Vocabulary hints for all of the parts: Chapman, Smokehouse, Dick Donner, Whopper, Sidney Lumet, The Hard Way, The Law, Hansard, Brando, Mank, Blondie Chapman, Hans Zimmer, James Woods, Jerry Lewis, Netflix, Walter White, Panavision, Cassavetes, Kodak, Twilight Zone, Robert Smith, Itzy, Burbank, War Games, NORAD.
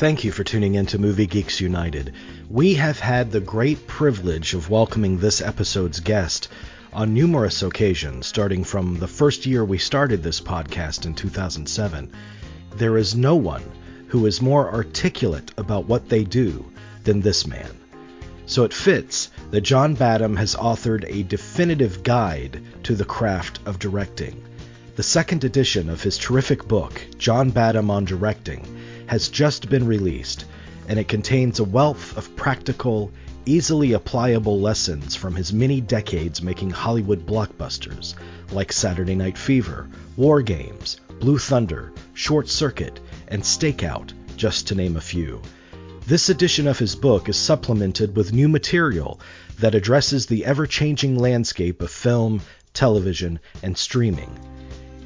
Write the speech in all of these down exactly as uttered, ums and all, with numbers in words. Thank you for tuning in to Movie Geeks United. We have had the great privilege of welcoming this episode's guest on numerous occasions, starting from the first year we started this podcast in two thousand seven. There is no one who is more articulate about what they do than this man. So it fits that John Badham has authored a definitive guide to the craft of directing. The second edition of his terrific book, John Badham on Directing, has just been released, and it contains a wealth of practical, easily applicable lessons from his many decades making Hollywood blockbusters, like Saturday Night Fever, War Games, Blue Thunder, Short Circuit, and Stakeout, just to name a few. This edition of his book is supplemented with new material that addresses the ever-changing landscape of film, television, and streaming.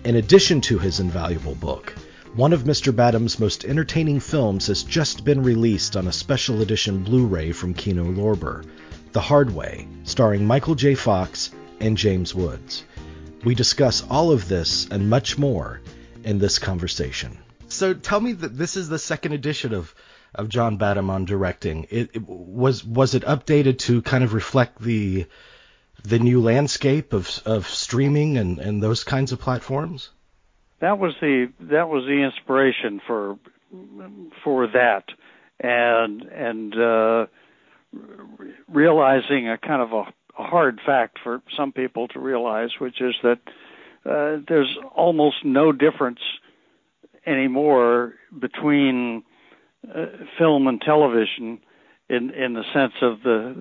In addition to his invaluable book, one of Mister Badham's most entertaining films has just been released on a special edition Blu-ray from Kino Lorber, The Hard Way, starring Michael J. Fox and James Woods. We discuss all of this and much more in this conversation. So tell me that this is the second edition of, of John Badham on Directing. It, it was was it updated to kind of reflect the the new landscape of of streaming and, and those kinds of platforms? That was the that was the inspiration for for that, and and uh, realizing a kind of a, a hard fact for some people to realize, which is that uh, there's almost no difference anymore between uh, film and television in in the sense of the,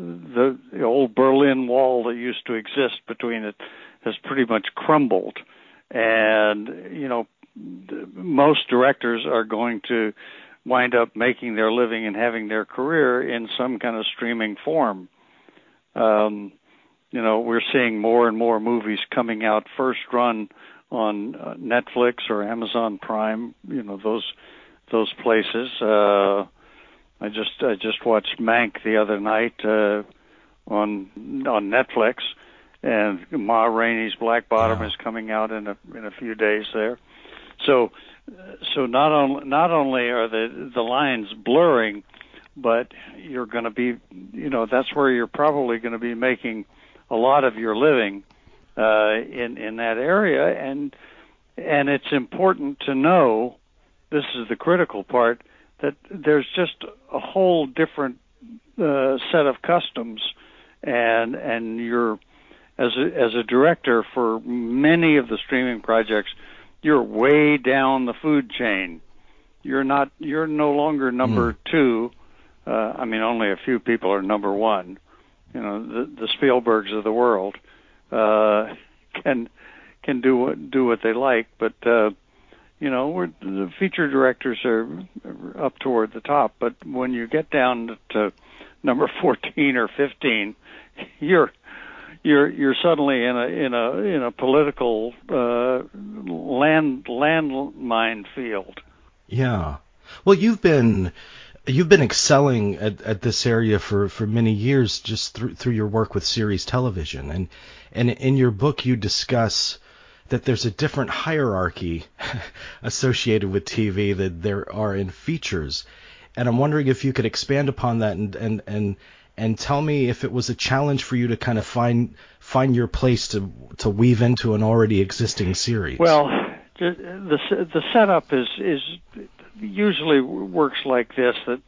the the old Berlin Wall that used to exist between it has pretty much crumbled. And, you know, most directors are going to wind up making their living and having their career in some kind of streaming form. Um, you know, we're seeing more and more movies coming out first run on Netflix or Amazon Prime, you know, those those places. Uh, I just I just watched Mank the other night uh, on on Netflix. And Ma Rainey's Black Bottom wow. is coming out in a in a few days there, so so not only not only are the the lines blurring, but you're going to be you know that's where you're probably going to be making a lot of your living uh, in in that area, and and it's important to know, this is the critical part, that there's just a whole different uh, set of customs, and and you're As a, as a director for many of the streaming projects, you're way down the food chain. You're not. You're no longer number mm. two. Uh, I mean, only a few people are number one. You know, the, the Spielbergs of the world uh, can can do what do what they like, but uh, you know, we're, the feature directors are up toward the top. But when you get down to number fourteen or fifteen, you're You're you're suddenly in a in a in a political uh, land landmine field. Yeah, well, you've been you've been excelling at, at this area for, for many years, just through through your work with series television, and and in your book you discuss that there's a different hierarchy associated with T V than there are in features, and I'm wondering if you could expand upon that and and and. And tell me if it was a challenge for you to kind of find find your place to to weave into an already existing series. Well, the the setup is is usually works like this: that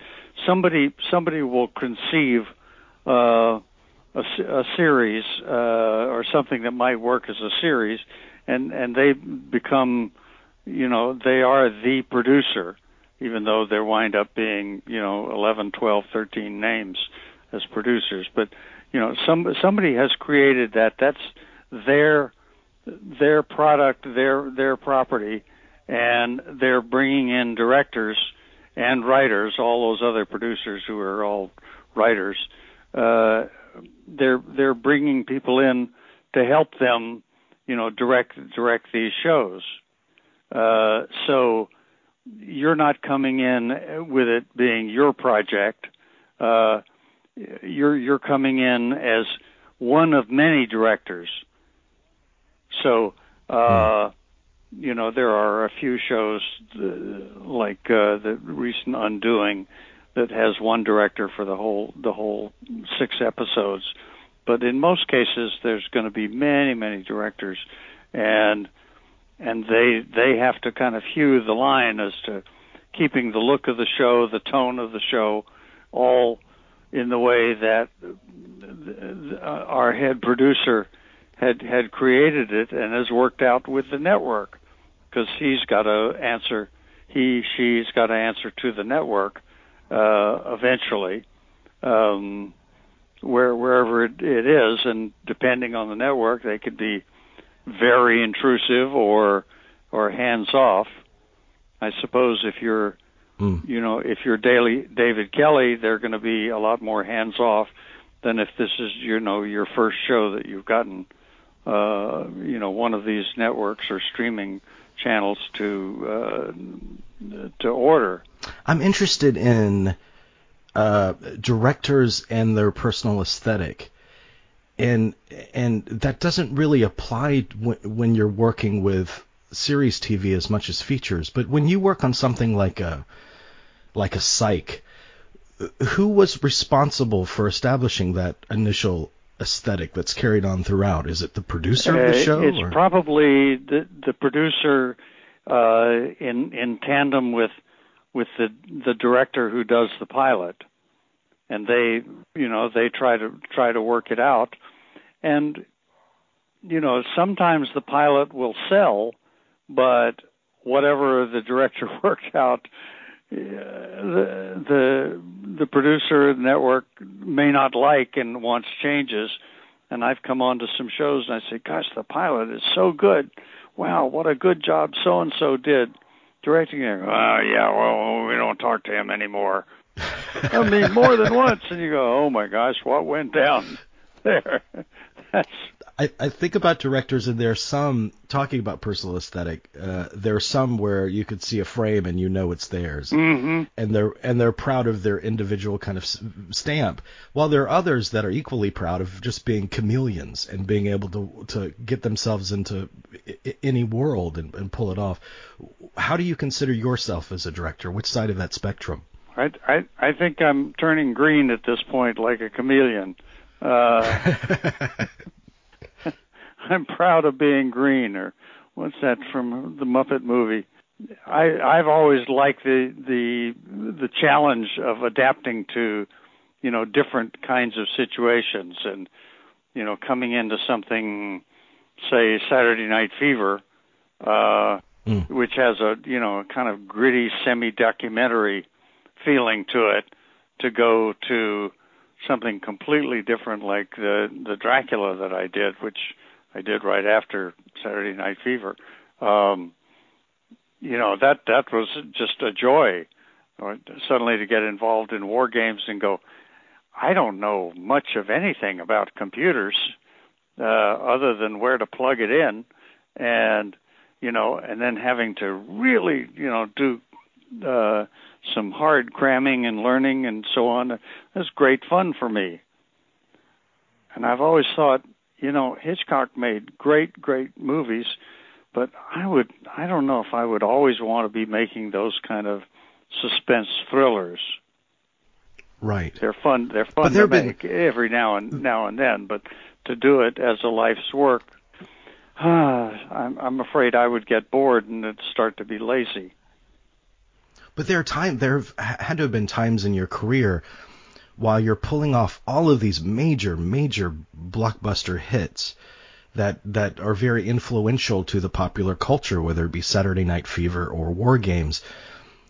somebody somebody will conceive uh, a, a series uh, or something that might work as a series, and and they become, you know, they are the producer, even though they wind up being, you know, eleven, twelve, thirteen names as producers. But you know, some somebody has created that. That's their their product, their their property, and they're bringing in directors and writers, all those other producers who are all writers. Uh, they're they're bringing people in to help them, you know, direct direct these shows. Uh, so you're not coming in with it being your project. Uh, You're you're coming in as one of many directors, so uh, you know, there are a few shows uh, like uh, the recent Undoing that has one director for the whole the whole six episodes. But in most cases, there's going to be many, many directors, and and they they have to kind of hew the line as to keeping the look of the show, the tone of the show, all in the way that our head producer had had created it and has worked out with the network, because he's got to answer, he she's got to answer to the network uh, eventually, um, where wherever it, it is, and depending on the network, they could be very intrusive or or hands off. I suppose if you're, mm. you know, if you're daily David Kelly, they're going to be a lot more hands off than if this is, you know, your first show that you've gotten, uh, you know, one of these networks or streaming channels to uh, to order. I'm interested in uh, directors and their personal aesthetic, and and that doesn't really apply w- when you're working with series T V as much as features. But when you work on something like a like a Psych, who was responsible for establishing that initial aesthetic that's carried on throughout? Is it the producer of the show? Uh, it's or? probably the the producer uh, in in tandem with with the the director who does the pilot, and they you know they try to try to work it out, and you know sometimes the pilot will sell. But whatever the director worked out, uh, the, the the producer network may not like and wants changes. And I've come on to some shows and I say, gosh, the pilot is so good. Wow, what a good job so-and-so did directing it. Oh, yeah, well, we don't talk to him anymore. I mean, more than once. And you go, oh, my gosh, what went down there? That's... I, I think about directors, and there's some talking about personal aesthetic. Uh, there are some where you could see a frame and you know it's theirs, mm-hmm. and they're and they're proud of their individual kind of stamp. While there are others that are equally proud of just being chameleons and being able to to get themselves into I- any world and, and pull it off. How do you consider yourself as a director? Which side of that spectrum? I I, I think I'm turning green at this point, like a chameleon. Uh, I'm proud of being green, or what's that from the Muppet movie? I, I've always liked the the the challenge of adapting to, you know, different kinds of situations, and you know, coming into something, say Saturday Night Fever, uh, mm. which has a you know a kind of gritty, semi-documentary feeling to it, to go to something completely different, like the the Dracula that I did, which I did right after Saturday Night Fever. Um, you know, that, that was just a joy. Suddenly to get involved in War Games and go, I don't know much of anything about computers uh, other than where to plug it in. And, you know, and then having to really, you know, do uh, some hard cramming and learning and so on. That's great fun for me. And I've always thought, you know, Hitchcock made great, great movies, but I would—I don't know if I would always want to be making those kind of suspense thrillers. Right. They're fun. They're fun to make been... every now and now and then, but to do it as a life's work, uh, I'm, I'm afraid I would get bored and it'd start to be lazy. But there are time there have, had to have been times in your career, while you're pulling off all of these major, major blockbuster hits that that are very influential to the popular culture, whether it be Saturday Night Fever or War Games,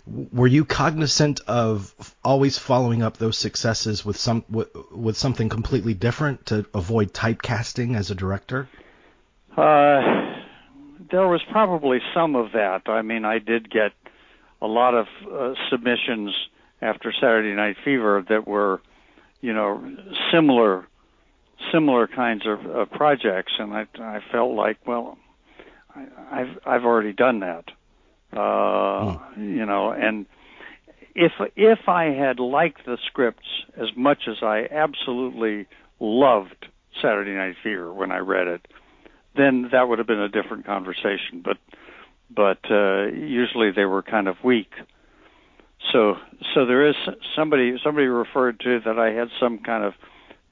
were you cognizant of always following up those successes with some with, with something completely different to avoid typecasting as a director? Uh, there was probably some of that. I mean, I did get a lot of uh, submissions after Saturday Night Fever that were, you know, similar similar kinds of, of projects, and I, I felt like, well, I, I've I've already done that, uh, oh. you know. And if if I had liked the scripts as much as I absolutely loved Saturday Night Fever when I read it, then that would have been a different conversation. But but uh, usually they were kind of weak. So so there is somebody somebody referred to that I had some kind of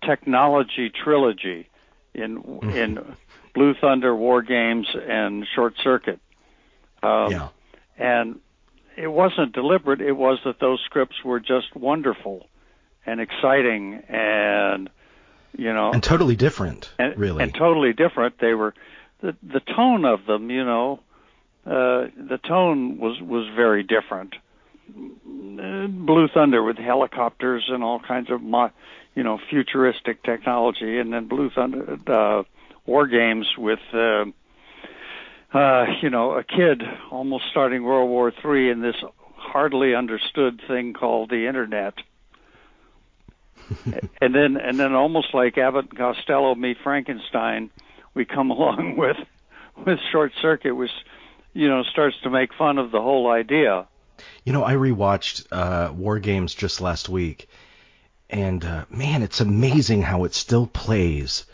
technology trilogy in in Blue Thunder, War Games, and Short Circuit. Um, yeah. And it wasn't deliberate. It was that those scripts were just wonderful and exciting and, you know. And totally different, and, really. And totally different. They were, the, the tone of them, you know, uh, the tone was, was very different. Blue Thunder with helicopters and all kinds of, mo- you know, futuristic technology. And then Blue Thunder, uh, War Games with, uh, uh, you know, a kid almost starting World War Three in this hardly understood thing called the Internet. and then and then almost like Abbott and Costello meet Frankenstein, we come along with, with Short Circuit, which, you know, starts to make fun of the whole idea. You know, I rewatched uh, War Games just last week, and uh, man, it's amazing how it still plays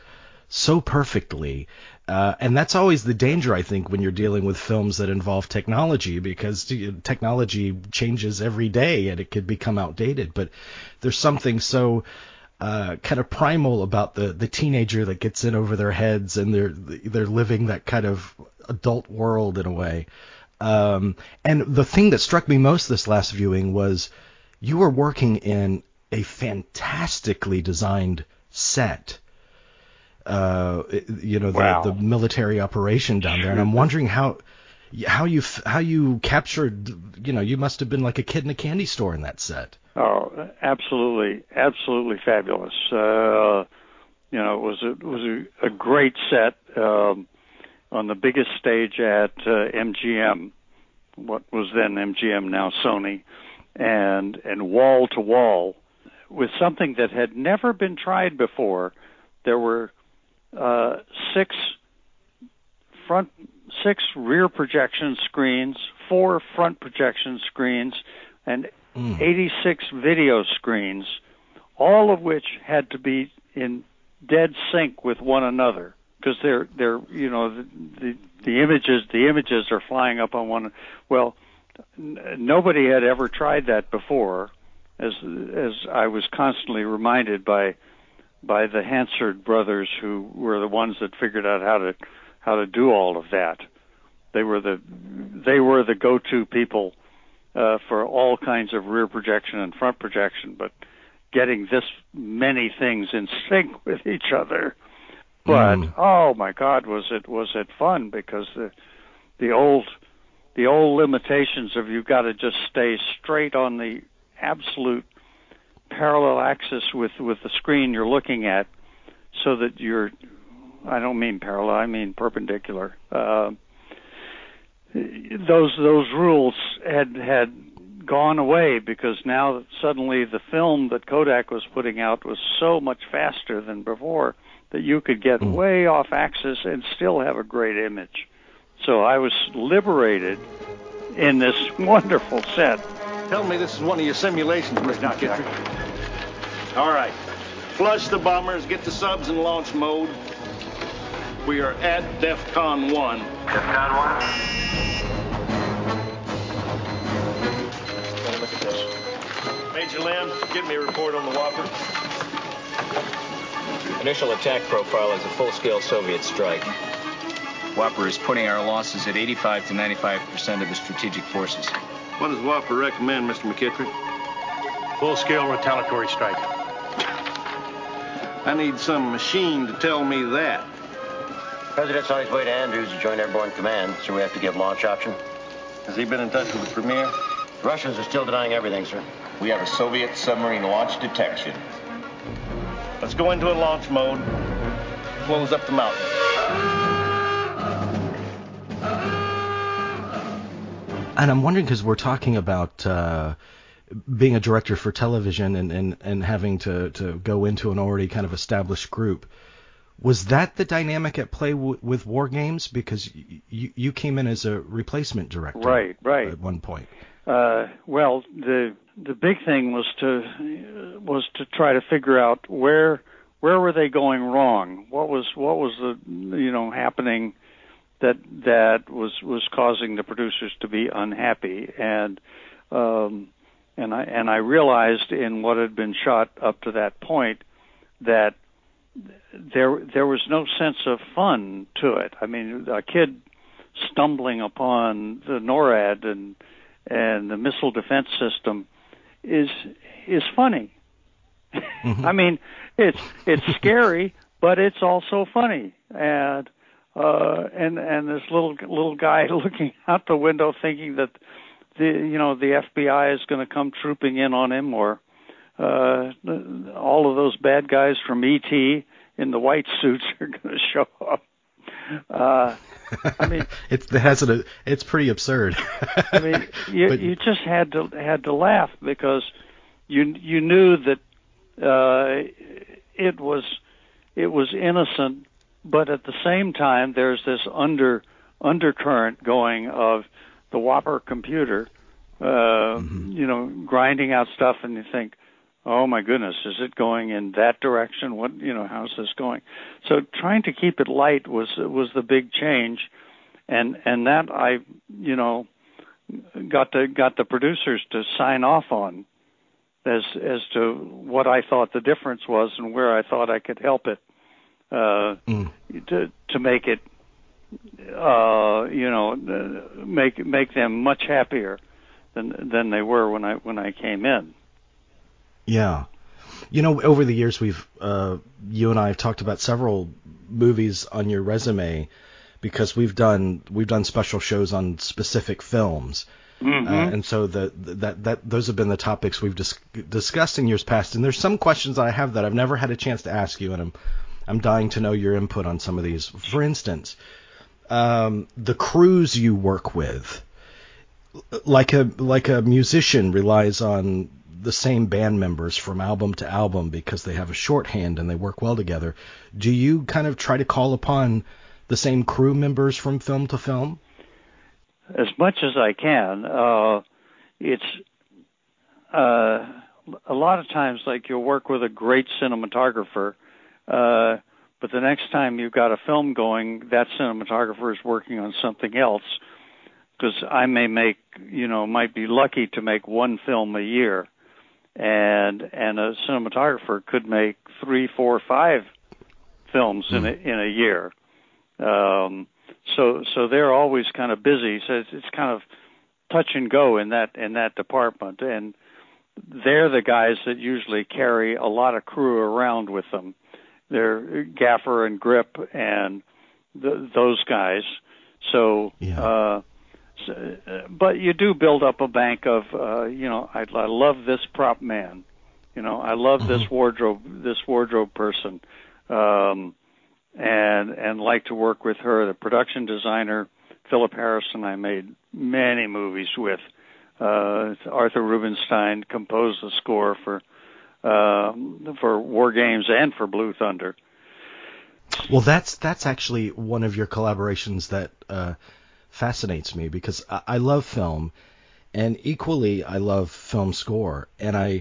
so perfectly. Uh, and that's always the danger, I think, when you're dealing with films that involve technology, because technology changes every day and it could become outdated. But there's something so uh, kind of primal about the, the teenager that gets in over their heads and they're they're living that kind of adult world in a way. Um, and the thing that struck me most this last viewing was you were working in a fantastically designed set. Uh, you know, the, wow. the military operation down there, and I'm wondering how, how you how you captured. You know, you must have been like a kid in a candy store in that set. Oh, absolutely, absolutely fabulous. Uh, you know, it was a, it was a, a great set um, on the biggest stage at uh, M G M, what was then M G M, now Sony, and and wall to wall with something that had never been tried before. There were Uh, six front, six rear projection screens, four front projection screens, and mm. eighty-six video screens, all of which had to be in dead sync with one another because they're they're you know the, the the images the images are flying up on one. Well, n- nobody had ever tried that before, as as I was constantly reminded by. by the Hansard brothers, who were the ones that figured out how to how to do all of that. They were the they were the go-to people uh, for all kinds of rear projection and front projection, but getting this many things in sync with each other. But mm. oh my God, was it was it fun, because the the old the old limitations of you've got to just stay straight on the absolute parallel axis with, with the screen you're looking at, so that you're, I don't mean parallel, I mean perpendicular. Uh, those those rules had had gone away, because now suddenly the film that Kodak was putting out was so much faster than before that you could get way off axis and still have a great image. So I was liberated in this wonderful set. Tell me this is one of your simulations, Mister Doctor. All right. Flush the bombers, get the subs in launch mode. We are at DEFCON one. DEFCON one. Look at this. Major Lamb, give me a report on the Whopper. Initial attack profile is a full-scale Soviet strike. Whopper is putting our losses at eighty-five to ninety-five percent of the strategic forces. What does Whopper recommend, Mister McKittrick? Full-scale retaliatory strike. I need some machine to tell me that. The president's on his way to Andrews to join Airborne Command, so we have to give launch option. Has he been in touch with the premier? The Russians are still denying everything, sir. We have a Soviet submarine launch detection. Let's go into a launch mode. Close up the mountain. And I'm wondering, because we're talking about uh, being a director for television and, and, and having to, to go into an already kind of established group, was that the dynamic at play w- with War Games? Because y- you came in as a replacement director, right? Right. At one point. Uh, well, the the big thing was to was to try to figure out where where were they going wrong? What was what was the you know happening that that was was causing the producers to be unhappy, and um, and I and I realized in what had been shot up to that point that there there was no sense of fun to it. I mean, a kid stumbling upon the NORAD and and the missile defense system is is funny. Mm-hmm. I mean, it's it's scary, but it's also funny. And uh, and and this little little guy looking out the window, thinking that the you know the F B I is going to come trooping in on him, or uh, all of those bad guys from E T in the white suits are going to show up. Uh, I mean, it's it has an, it's pretty absurd. I mean, you but, you just had to had to laugh because you you knew that. Uh, it was it was innocent, but at the same time, there's this under undercurrent going of the Whopper computer, uh, mm-hmm. you know, grinding out stuff, and you think, oh my goodness, is it going in that direction? What you know, how's this going? So trying to keep it light was was the big change, and and that I you know got the got the producers to sign off on. As as to what I thought the difference was and where I thought I could help it uh, mm. to to make it uh, you know make make them much happier than than they were when I when I came in. Yeah, you know, over the years we've uh, you and I have talked about several movies on your resume because we've done we've done special shows on specific films. Mm-hmm. Uh, and so the, the, that that those have been the topics we've dis- discussed in years past. And there's some questions I have that I've never had a chance to ask you, and I'm I'm dying to know your input on some of these. For instance, um, the crews you work with, like a like a musician relies on the same band members from album to album because they have a shorthand and they work well together. Do you kind of try to call upon the same crew members from film to film? As much as I can. Uh, it's uh, a lot of times like you'll work with a great cinematographer, uh, but the next time you've got a film going, that cinematographer is working on something else, because I may make, you know, might be lucky to make one film a year, and and a cinematographer could make three, four, five films mm. in a, in a year. Um So, so they're always kind of busy. So it's, it's kind of touch and go in that in that department, and they're the guys that usually carry a lot of crew around with them. They're Gaffer and Grip and the, those guys. So, yeah. uh, so, but you do build up a bank of, uh, you know, I, I love this prop man. You know, I love mm-hmm. this wardrobe this wardrobe person. Um, And and like to work with her, the production designer, Philip Harrison. I made many movies with. Uh, Arthur Rubinstein composed the score for uh, for War Games and for Blue Thunder. Well, that's that's actually one of your collaborations that uh, fascinates me because I, I love film, and equally I love film score. And I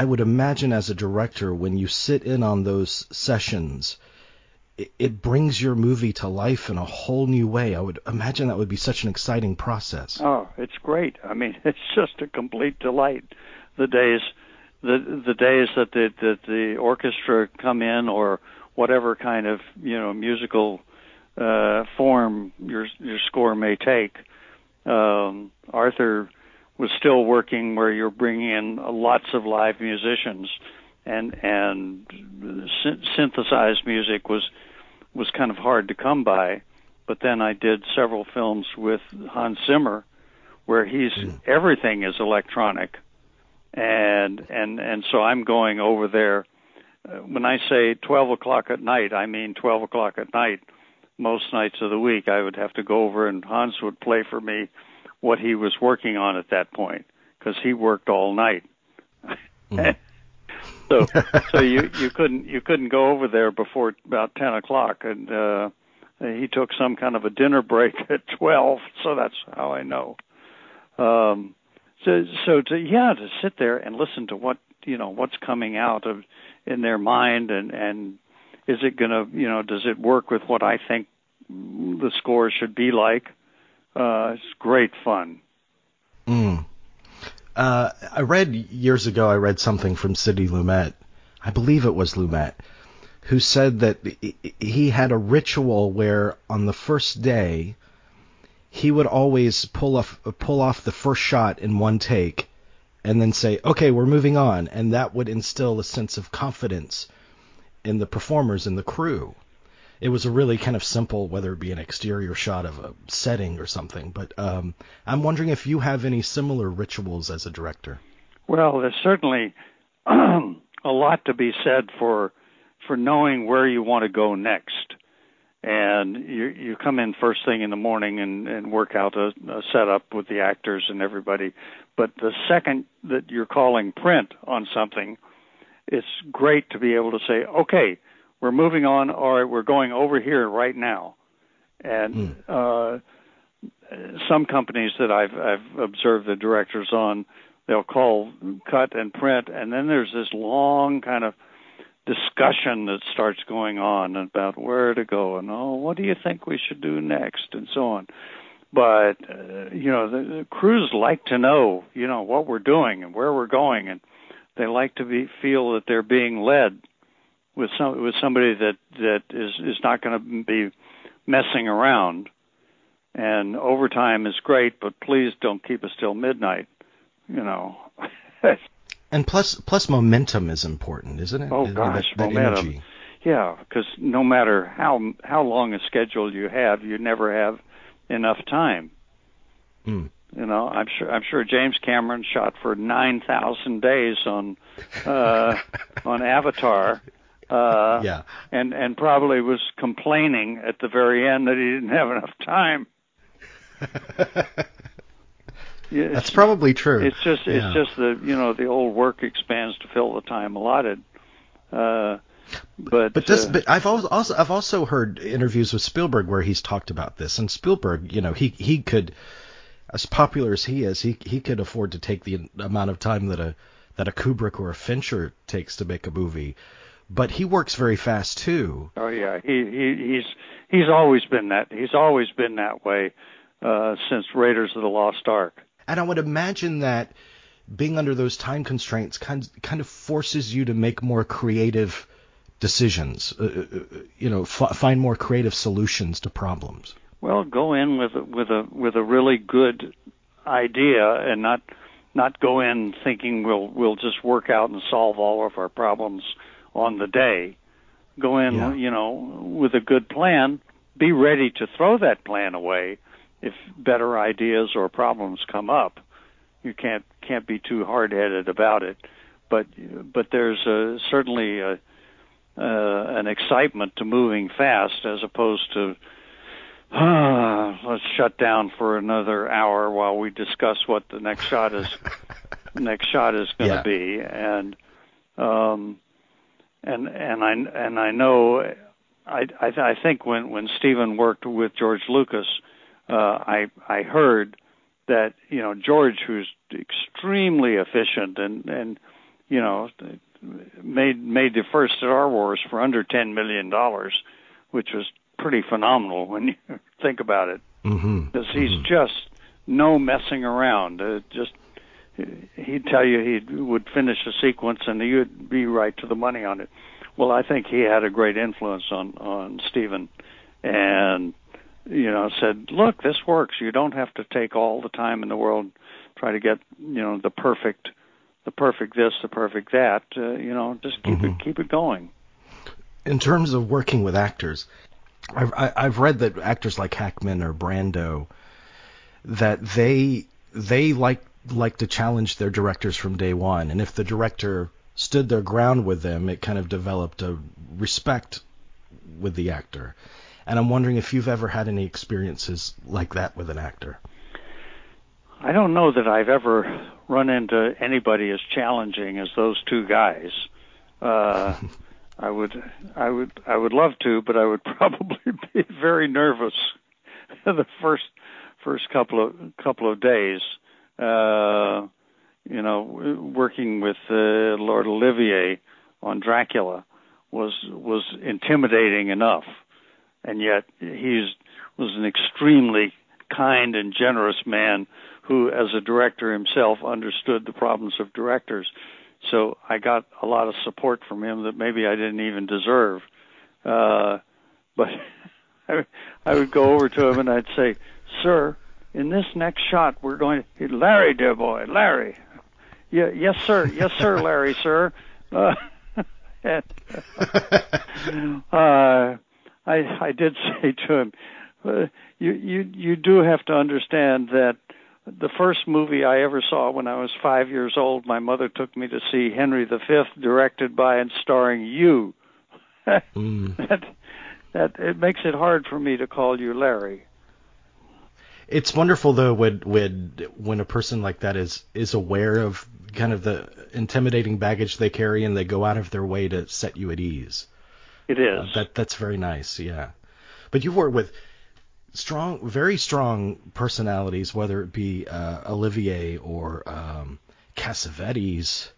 I would imagine as a director when you sit in on those sessions, it brings your movie to life in a whole new way. I would imagine that would be such an exciting process. Oh, it's great. I mean, it's just a complete delight. The days, the the days that the that the orchestra come in or whatever kind of you know musical uh, form your your score may take. Um, Arthur was still working where you're bringing in lots of live musicians, and and synthesized music was. was kind of hard to come by, but then I did several films with Hans Zimmer where he's mm. everything is electronic, and and and so I'm going over there. Uh, when I say twelve o'clock at night, I mean twelve o'clock at night. Most nights of the week I would have to go over, and Hans would play for me what he was working on at that point, because he worked all night. Mm. So, so you, you couldn't you couldn't go over there before about ten o'clock, and uh, he took some kind of a dinner break at twelve. So that's how I know. Um, so, so to yeah, to sit there and listen to what you know what's coming out of in their mind, and, and is it gonna you know does it work with what I think the score should be like. Uh, it's great fun. Mm. Uh, I read years ago, I read something from Sidney Lumet. I believe it was Lumet, who said that he had a ritual where on the first day he would always pull off, pull off the first shot in one take and then say, okay, we're moving on. And that would instill a sense of confidence in the performers and the crew. It was a really kind of simple, whether it be an exterior shot of a setting or something. But um, I'm wondering if you have any similar rituals as a director. Well, there's certainly a lot to be said for for knowing where you want to go next. And you you come in first thing in the morning and, and work out a, a setup with the actors and everybody. But the second that you're calling print on something, it's great to be able to say, okay, we're moving on, or we're going over here right now. And mm. uh, some companies that I've, I've observed the directors on, they'll call cut and print, and then there's this long kind of discussion that starts going on about where to go and, oh, what do you think we should do next, and so on. But, uh, you know, the, the crews like to know, you know, what we're doing and where we're going, and they like to be feel that they're being led with some with somebody that, that is, is not going to be messing around. And overtime is great, but please don't keep us till midnight, you know. And plus, plus momentum is important, isn't it? Oh, gosh, that, that momentum. Energy. Yeah, because no matter how how long a schedule you have, you never have enough time. Mm. You know, I'm sure I'm sure James Cameron shot for nine thousand days on uh, on Avatar. Uh, yeah. And and probably was complaining at the very end that he didn't have enough time. Yeah, that's probably true. It's just yeah. it's just the you know the old work expands to fill the time allotted. Uh, but but, this, uh, but I've also I've also heard interviews with Spielberg where he's talked about this, and Spielberg, you know, he he could, as popular as he is, he he could afford to take the amount of time that a that a Kubrick or a Fincher takes to make a movie. But he works very fast too. Oh yeah, he, he he's he's always been that he's always been that way uh, since Raiders of the Lost Ark. And I would imagine that being under those time constraints kind kind of forces you to make more creative decisions. Uh, you know, f- find more creative solutions to problems. Well, go in with with a with a really good idea, and not not go in thinking we'll we'll just work out and solve all of our problems on the day. Go in, yeah. you know, with a good plan. Be ready to throw that plan away if better ideas or problems come up. You can't can't be too hard-headed about it. But but there's a, certainly a, uh, an excitement to moving fast as opposed to ah, let's shut down for another hour while we discuss what the next shot is next shot is going to yeah. be. And um, And and I and I know, I I, th- I think when, when Stephen worked with George Lucas, uh, I I heard that you know George, who's extremely efficient and, and you know made made the first Star Wars for under ten million dollars, which was pretty phenomenal when you think about it, because mm-hmm. he's mm-hmm. just no messing around, uh, just. He'd tell you he would finish a sequence and he would be right to the money on it. Well, I think he had a great influence on, on Stephen, and, you know, said, look, this works. You don't have to take all the time in the world, try to get, you know, the perfect, the perfect this, the perfect that, uh, you know, just keep mm-hmm. it, keep it going. In terms of working with actors, I've, I've read that actors like Hackman or Brando, that they, they like, like to challenge their directors from day one, and if the director stood their ground with them, it kind of developed a respect with the actor. And I'm wondering if you've ever had any experiences like that with an actor. I don't know that I've ever run into anybody as challenging as those two guys. Uh, I would, I would, I would love to, but I would probably be very nervous the first first couple of couple of days. Uh, you know, working with uh, Lord Olivier on Dracula was was intimidating enough, and yet he's was an extremely kind and generous man who, as a director himself, understood the problems of directors. So I got a lot of support from him that maybe I didn't even deserve. Uh, but I, I would go over to him and I'd say, "Sir, in this next shot, we're going to... Larry, dear boy, Larry. Yeah, yes, sir. Yes, sir, Larry, sir." Uh, and, uh, I, I did say to him, uh, you, you, you do have to understand that the first movie I ever saw when I was five years old, my mother took me to see Henry the Fifth, directed by and starring you. mm. that, that it makes it hard for me to call you Larry. It's wonderful, though, when, when, when a person like that is, is aware of kind of the intimidating baggage they carry and they go out of their way to set you at ease. It is. Uh, that That's very nice, yeah. But you've worked with strong, very strong personalities, whether it be uh, Olivier or um, Cassavetes.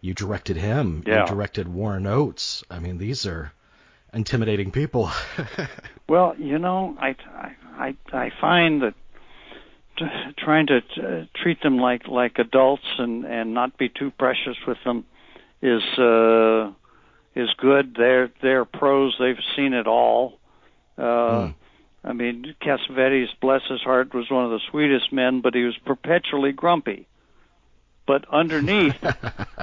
You directed him. Yeah. You directed Warren Oates. I mean, these are intimidating people. Well, you know, I, I, I find that trying to t- treat them like, like adults and, and not be too precious with them is uh, is good. They're they're pros. They've seen it all. Uh, mm. I mean, Cassavetes, bless his heart, was one of the sweetest men, but he was perpetually grumpy. But underneath,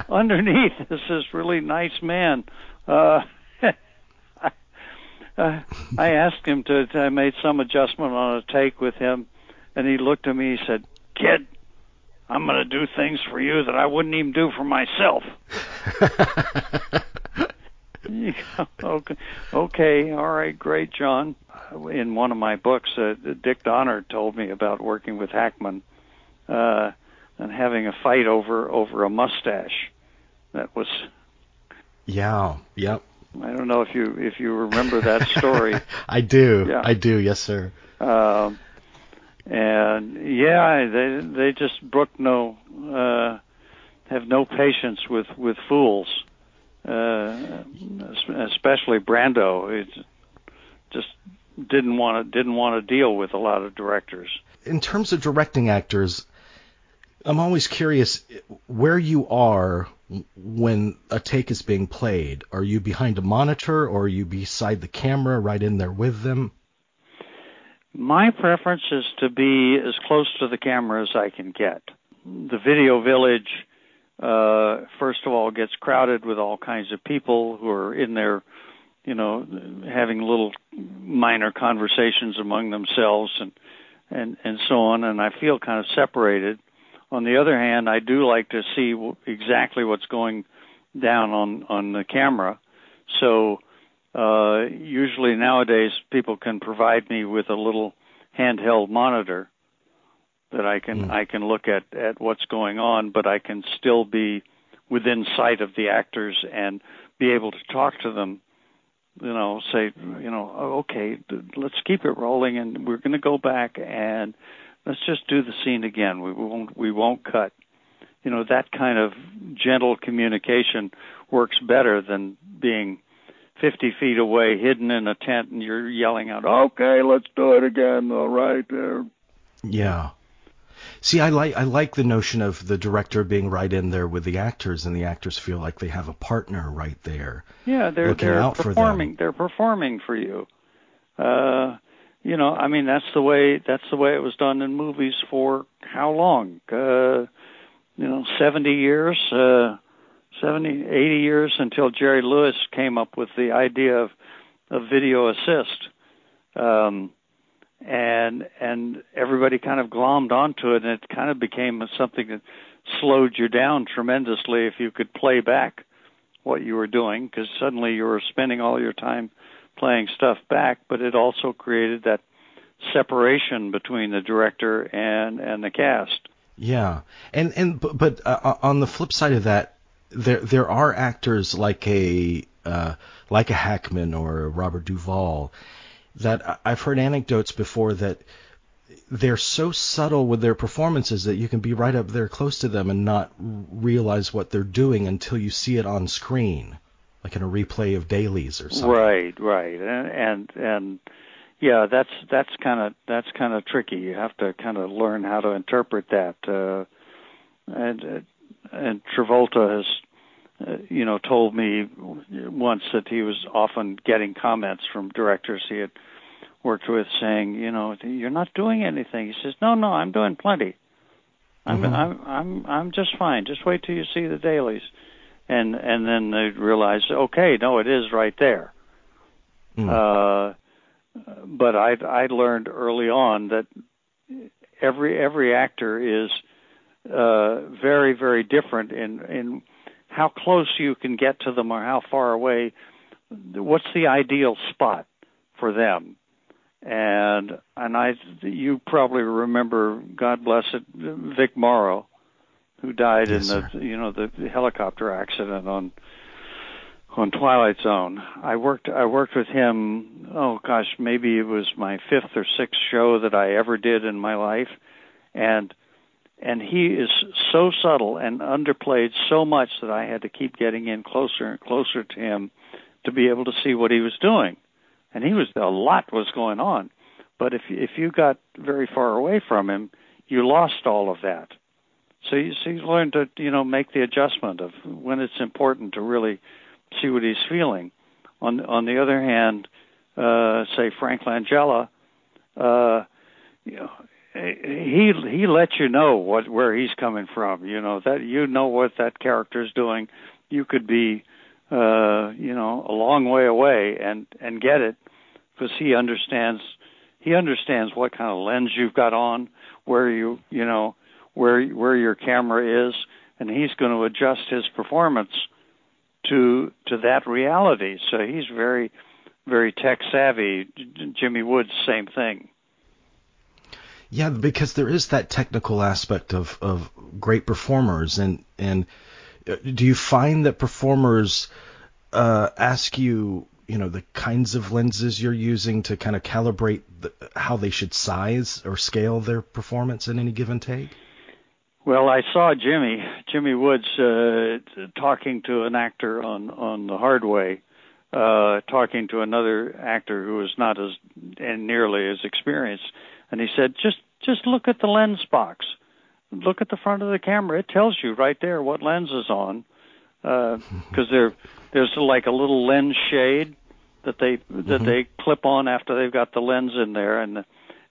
underneath is this really nice man. Uh, I, uh, I asked him to. I made some adjustment on a take with him. And he looked at me, he said, "Kid, I'm going to do things for you that I wouldn't even do for myself." You know, okay, okay, all right, great, John. In one of my books, uh, Dick Donner told me about working with Hackman uh, and having a fight over, over a mustache. That was... Yeah, yep. I don't know if you if you remember that story. I do, yeah. I do, yes, sir. Um. Uh, And yeah, they they just brook no, uh, have no patience with with fools, uh, especially Brando. It just didn't want to didn't want to deal with a lot of directors. In terms of directing actors, I'm always curious where you are when a take is being played. Are you behind a monitor, or are you beside the camera, right in there with them? My preference is to be as close to the camera as I can get. The video village, uh, first of all, gets crowded with all kinds of people who are in there, you know, having little minor conversations among themselves and, and, and so on, and I feel kind of separated. On the other hand, I do like to see exactly what's going down on, on the camera. So... Uh, usually nowadays people can provide me with a little handheld monitor that I can mm. I can look at, at what's going on, but I can still be within sight of the actors and be able to talk to them, you know, say, you know, oh, okay, let's keep it rolling and we're going to go back and let's just do the scene again. We won't we won't cut. You know, that kind of gentle communication works better than being fifty feet away, hidden in a tent, and you're yelling out, "Okay, let's do it again." All right, there. Yeah. See, I like I like the notion of the director being right in there with the actors, and the actors feel like they have a partner right there. Yeah, they're looking they're out performing. For them. They're performing for you. Uh, you know, I mean, that's the way that's the way it was done in movies for how long? Uh, you know, seventy years. Uh, seventy, eighty years until Jerry Lewis came up with the idea of, of video assist. Um, and and everybody kind of glommed onto it, and it kind of became something that slowed you down tremendously if you could play back what you were doing, because suddenly you were spending all your time playing stuff back, but it also created that separation between the director and, and the cast. Yeah. and and But, but uh, on the flip side of that, There, there are actors like a uh, like a Hackman or a Robert Duvall that I've heard anecdotes before that they're so subtle with their performances that you can be right up there close to them and not realize what they're doing until you see it on screen, like in a replay of dailies or something. Right, right, and and, and Yeah, that's that's kind of that's kind of tricky. You have to kind of learn how to interpret that. Uh, and and Travolta has, uh, you know, told me once that he was often getting comments from directors he had worked with saying, you know, you're not doing anything. He says, no, no, I'm doing plenty. I'm mm-hmm. I'm I'm I'm just fine. Just wait till you see the dailies, and and then they realize, okay, no, it is right there. Mm. Uh, but I I learned early on that every every actor is uh, very very different in in how close you can get to them or how far away. What's the ideal spot for them? And and I you probably remember, God bless it, Vic Morrow, who died yes, in the sir. you know the, the helicopter accident on. on Twilight Zone. I worked I worked with him, oh gosh, maybe it was my fifth or sixth show that I ever did in my life. And and he is so subtle and underplayed so much that I had to keep getting in closer and closer to him to be able to see what he was doing. And he was, a lot was going on. But if if you got very far away from him, you lost all of that. So you, so you learn to, you know, make the adjustment of when it's important to really see what he's feeling. On on the other hand, uh, say Frank Langella, uh, you know, he he lets you know what where he's coming from. You know that you know what that character's doing. You could be uh, you know a long way away and, and get it because he understands he understands what kind of lens you've got on, where you you know where where your camera is, and he's going to adjust his performance to to that reality. So he's very, very tech savvy. J- Jimmy Woods, same thing. Yeah, because there is that technical aspect of, of great performers. And and do you find that performers uh, ask you, you know, the kinds of lenses you're using to kind of calibrate the, how they should size or scale their performance in any give and take? Well, I saw Jimmy, Jimmy Woods, uh, talking to an actor on, on The Hard Way, uh, talking to another actor who was not as and nearly as experienced, and he said, "Just just look at the lens box, look at the front of the camera. It tells you right there what lens is on, because uh, there there's like a little lens shade that they mm-hmm. that they clip on after they've got the lens in there, and the,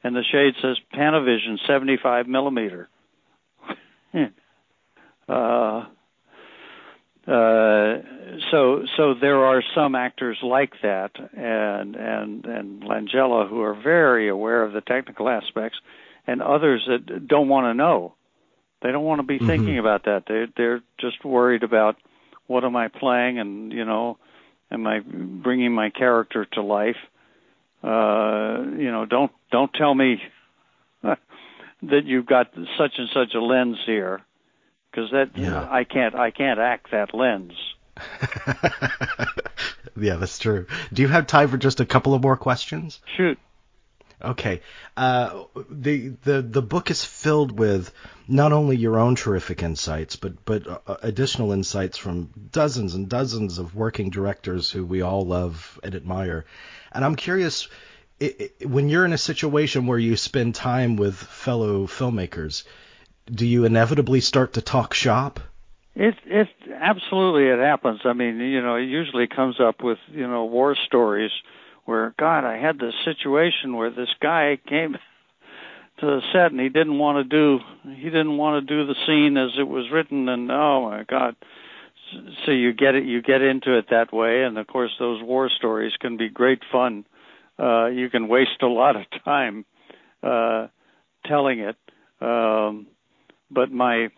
and the shade says Panavision seventy-five millimeter." Uh, uh, so, so there are some actors like that, and and and Langella who are very aware of the technical aspects, and others that don't want to know. They don't want to be mm-hmm. thinking about that. They they're just worried about what am I playing, and you know, am I bringing my character to life? Uh, you know, don't don't tell me that you've got such and such a lens here, because that yeah. I can't I can't act that lens. Yeah, that's true. Do you have time for just a couple of more questions? Shoot. Okay. Uh, the the the book is filled with not only your own terrific insights, but but uh, additional insights from dozens and dozens of working directors who we all love and admire. And I'm curious. It, it, when you're in a situation where you spend time with fellow filmmakers, do you inevitably start to talk shop? It, it absolutely it happens. I mean, you know, it usually comes up with you know war stories where God, I had this situation where this guy came to the set and he didn't want to do he didn't want to do the scene as it was written, and oh my God. So you get it, you get into it that way, and of course those war stories can be great fun. Uh, you can waste a lot of time uh, telling it, um, but my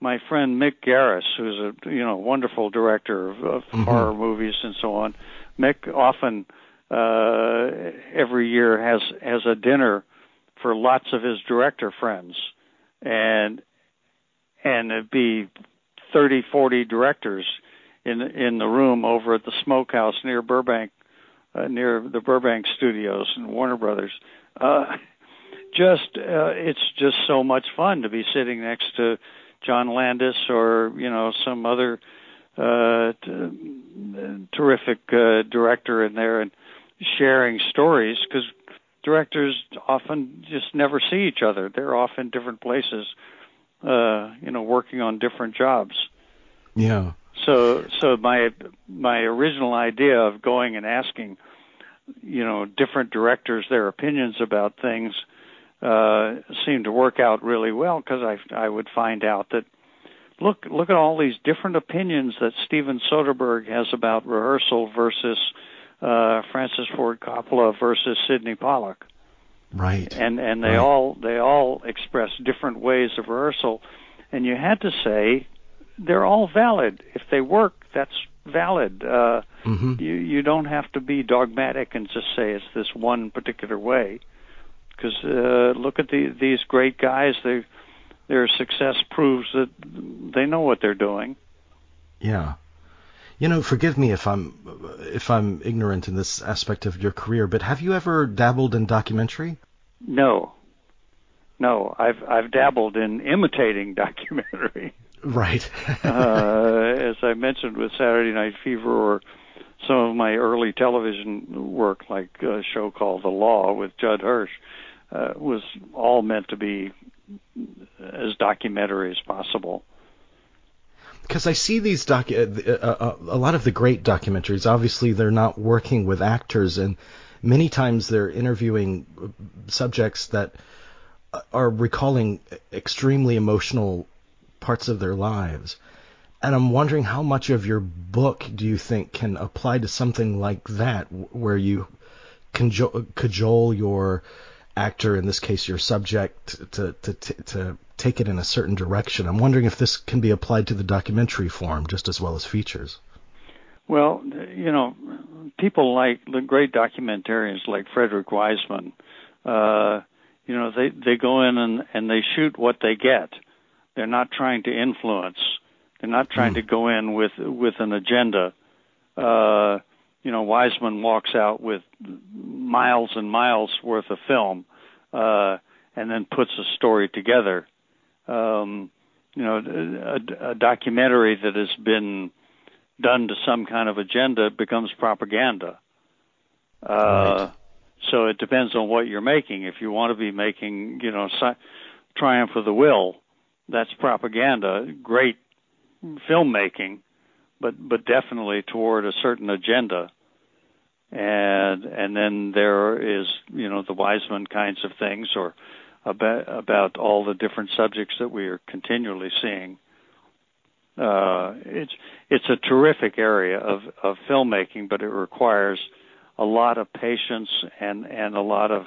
my friend Mick Garris, who's a you know wonderful director of, of mm-hmm. horror movies and so on, Mick often uh, every year has has a dinner for lots of his director friends, and and it'd be thirty, forty directors in in the room over at the Smokehouse near Burbank. Uh, near the Burbank studios and Warner Brothers. Uh, just, uh, it's just so much fun to be sitting next to John Landis or, you know, some other, uh, t- terrific, uh, director in there and sharing stories. Cause directors often just never see each other. They're off in different places, uh, you know, working on different jobs. Yeah. So, so my my original idea of going and asking, you know, different directors their opinions about things uh, seemed to work out really well, because I I would find out that look look at all these different opinions that Steven Soderbergh has about rehearsal versus uh, Francis Ford Coppola versus Sidney Pollack, right? And and they right. all they all express different ways of rehearsal, and you had to say, they're all valid. If they work, that's valid. Uh, mm-hmm. You you don't have to be dogmatic and just say it's this one particular way. Because uh, look at the, these great guys. They, their success proves that they know what they're doing. Yeah. You know, forgive me if I'm if I'm ignorant in this aspect of your career, but have you ever dabbled in documentary? No. No, I've I've dabbled in imitating documentary. Right. uh, as I mentioned with Saturday Night Fever, or some of my early television work, like a show called The Law with Judd Hirsch, uh, was all meant to be as documentary as possible. Because I see these docu- uh, a lot of the great documentaries, obviously they're not working with actors, and many times they're interviewing subjects that are recalling extremely emotional parts of their lives. And I'm wondering, how much of your book do you think can apply to something like that, where you conjo- cajole your actor, in this case your subject, to, to, to, to take it in a certain direction? I'm wondering if this can be applied to the documentary form just as well as features. Well, you know, people like the great documentarians like Frederick Wiseman, uh, you know, they, they go in and, and they shoot what they get. They're not trying to influence. They're not trying mm. to go in with with an agenda. Uh, you know, Wiseman walks out with miles and miles worth of film, uh, and then puts a story together. Um, you know, a, a documentary that has been done to some kind of agenda becomes propaganda. Uh, right. So it depends on what you're making. If you want to be making, you know, si- Triumph of the Will, that's propaganda, great filmmaking, but, but definitely toward a certain agenda. And and then there is, you know, the Wiseman kinds of things, or about, about all the different subjects that we are continually seeing. Uh, it's it's a terrific area of, of filmmaking, but it requires a lot of patience and, and a lot of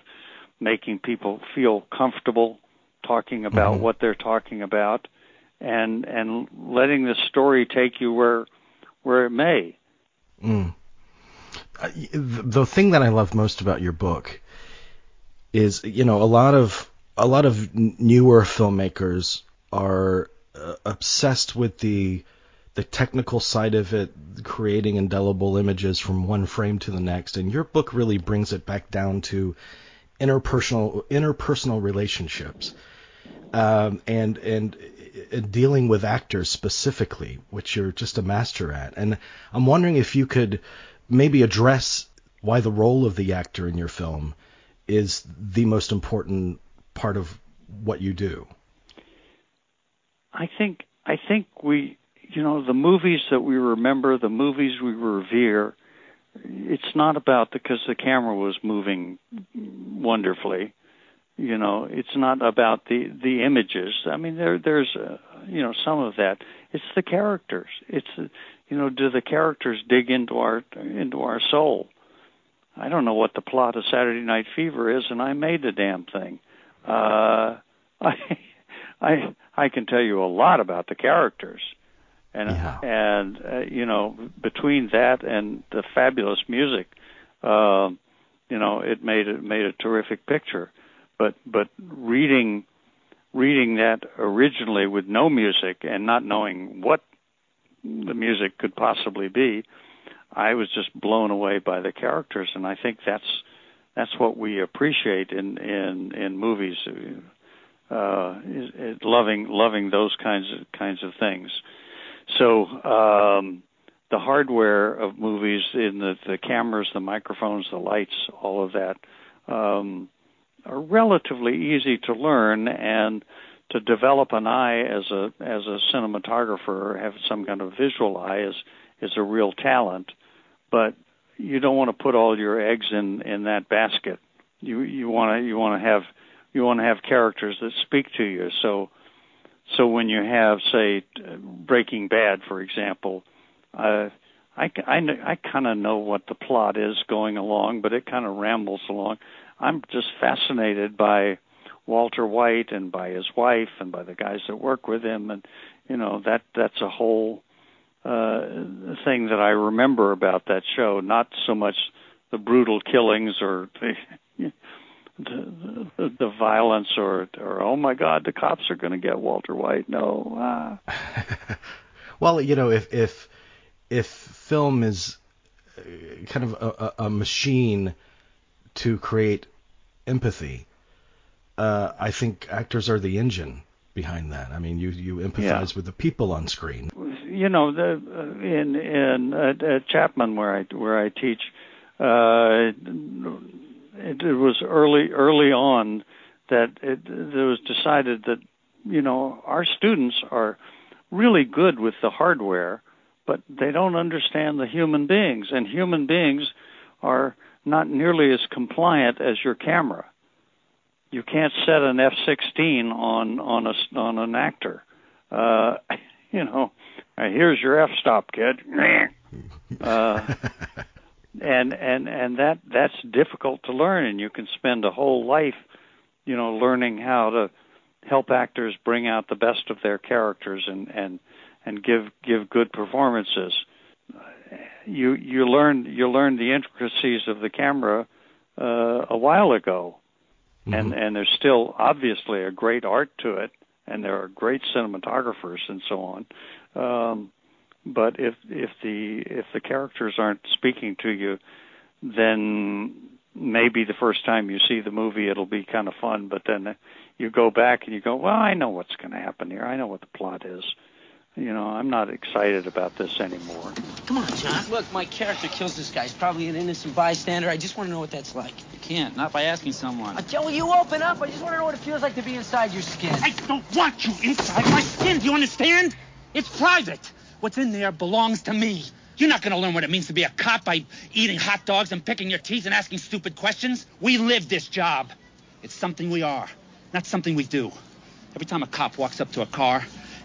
making people feel comfortable talking about mm-hmm. what they're talking about, and and letting the story take you where where it may. Mm. The thing that I love most about your book is, you know, a lot of a lot of newer filmmakers are uh, obsessed with the the technical side of it, creating indelible images from one frame to the next, and your book really brings it back down to interpersonal interpersonal relationships. Um, and, and and dealing with actors specifically, which you're just a master at. And I'm wondering if you could maybe address why the role of the actor in your film is the most important part of what you do. I think I think we, you know, the movies that we remember, the movies we revere, it's not about because the camera was moving wonderfully. You know, it's not about the, the images. I mean, there there's, uh, you know, some of that. It's the characters. It's, you know, do the characters dig into our into our soul? I don't know what the plot of Saturday Night Fever is, and I made the damn thing. Uh, I I I can tell you a lot about the characters, and yeah. and uh, you know, between that and the fabulous music, uh, you know, it made it made a terrific picture. But but reading reading that originally with no music and not knowing what the music could possibly be, I was just blown away by the characters, and I think that's that's what we appreciate in in, in movies, uh, is, is loving loving those kinds of kinds of things. So um, the hardware of movies, in the, the cameras, the microphones, the lights, all of that. um, are relatively easy to learn, and to develop an eye as a as a cinematographer, or have some kind of visual eye, is is a real talent. But you don't want to put all your eggs in, in that basket. You you want to you want to have you want to have characters that speak to you. So so when you have, say, Breaking Bad, for example, uh, I I, I kind of know what the plot is going along, but it kind of rambles along. I'm just fascinated by Walter White and by his wife and by the guys that work with him, and you know that that's a whole uh, thing that I remember about that show. Not so much the brutal killings or the the, the, the violence or, or oh my God, the cops are going to get Walter White. No. Ah. Well, you know, if if if film is kind of a, a machine to create empathy, Uh, I think actors are the engine behind that. I mean, you, you empathize yeah. with the people on screen. You know, the, uh, in in uh, at Chapman, where I where I teach, uh, it, it was early early on that it, it was decided that you know our students are really good with the hardware, but they don't understand the human beings, and human beings are not nearly as compliant as your camera. You can't set an F sixteen on on a on an actor. Uh, you know, here's your f-stop, kid. Uh, and and and that that's difficult to learn, and you can spend a whole life, you know, learning how to help actors bring out the best of their characters and and, and give give good performances. You you learn you learn the intricacies of the camera uh, a while ago. Mm-hmm. And and there's still obviously a great art to it, and there are great cinematographers and so on. Um, but if if the if the characters aren't speaking to you, then maybe the first time you see the movie it'll be kind of fun. But then you go back and you go, well, I know what's going to happen here. I know what the plot is. You know, I'm not excited about this anymore. Come on, John. Look, my character kills this guy. He's probably an innocent bystander. I just want to know what that's like. You can't, not by asking someone. Uh, Joe, will you open up? I just want to know what it feels like to be inside your skin. I don't want you inside my skin. Do you understand? It's private. What's in there belongs to me. You're not going to learn what it means to be a cop by eating hot dogs and picking your teeth and asking stupid questions. We live this job. It's something we are, not something we do. Every time a cop walks up to a car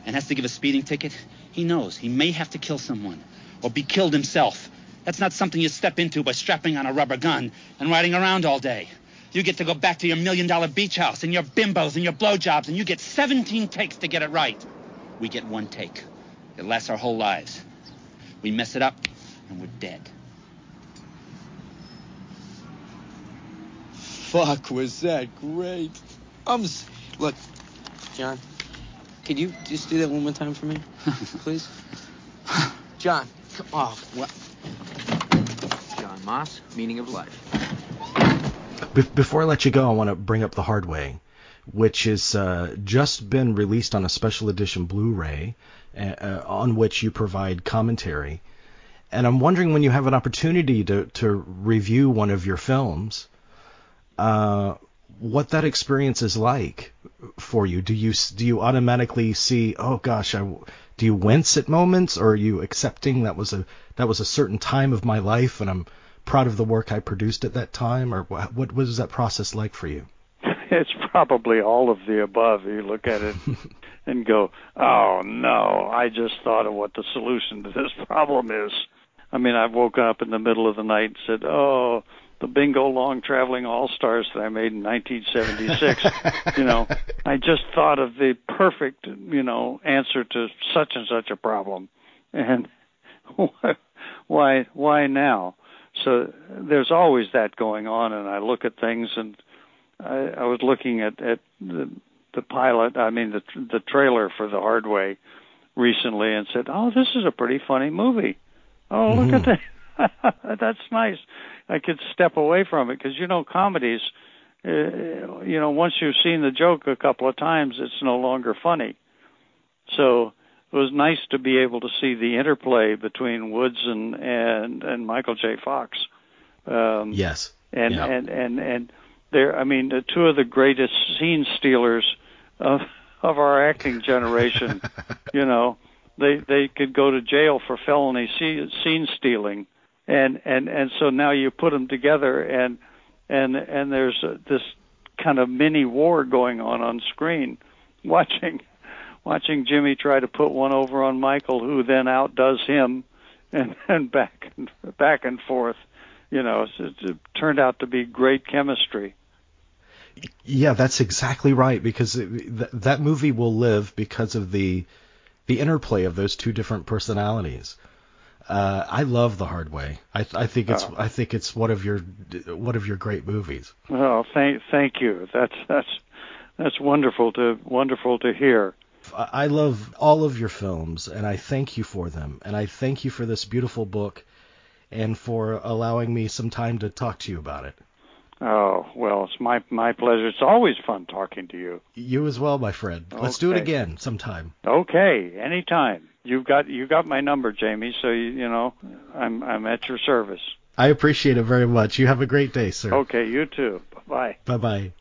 and has to give a speeding ticket, he knows he may have to kill someone or be killed himself. That's not something you step into by strapping on a rubber gun and riding around all day. You get to go back to your million-dollar beach house and your bimbos and your blowjobs, and you get seventeen takes to get it right. We get one take. It lasts our whole lives. We mess it up, and we're dead. Fuck, was that great. I'm... S- Look, John... Could you just do that one more time for me, please? John, come off. What? John Moss, Meaning of Life. Be- before I let you go, I want to bring up The Hard Way, which has uh, just been released on a special edition Blu-ray, uh, on which you provide commentary. And I'm wondering when you have an opportunity to, to review one of your films, uh, what that experience is like for you. Do you do you automatically see, oh gosh, I, do you wince at moments, or are you accepting that was a that was a certain time of my life and I'm proud of the work I produced at that time? Or what what was that process like for you? It's probably all of the above. You look at it and go, oh no, I just thought of what the solution to this problem is. I mean, I've woken up in the middle of the night and said, oh, the bingo long traveling all-stars that I made in nineteen seventy-six, you know, I just thought of the perfect, you know, answer to such and such a problem. And why, why now? So there's always that going on. And I look at things, and I, I was looking at, at the, the pilot, I mean, the, the trailer for The Hard Way recently, and said, oh, this is a pretty funny movie. Oh, look mm-hmm. at that. That's nice. I could step away from it, because, you know, comedies, uh, you know, once you've seen the joke a couple of times, it's no longer funny. So it was nice to be able to see the interplay between Woods and and, and Michael J. Fox. Um, yes. And, yeah. and, and, and They're, I mean, the two of the greatest scene stealers of of our acting generation. You know, they they could go to jail for felony scene stealing, and and and so now you put them together, and and and there's this kind of mini war going on on screen. Watching, watching Jimmy try to put one over on Michael, who then outdoes him, and and back and back and forth. You know, it, it turned out to be great chemistry. Yeah, that's exactly right, because it, th- that movie will live because of the the interplay of those two different personalities. Uh, I love The Hard Way. I, I think it's oh. I think it's one of your one of your great movies. Oh, thank thank you. That's that's that's wonderful to wonderful to hear. I love all of your films, and I thank you for them, and I thank you for this beautiful book, and for allowing me some time to talk to you about it. Oh, well, it's my my pleasure. It's always fun talking to you. You as well, my friend. Okay. Let's do it again sometime. Okay, anytime. You've got you got my number, Jamie, so you, you know, I'm I'm at your service. I appreciate it very much. You have a great day, sir. Okay, you too. Bye-bye. Bye-bye.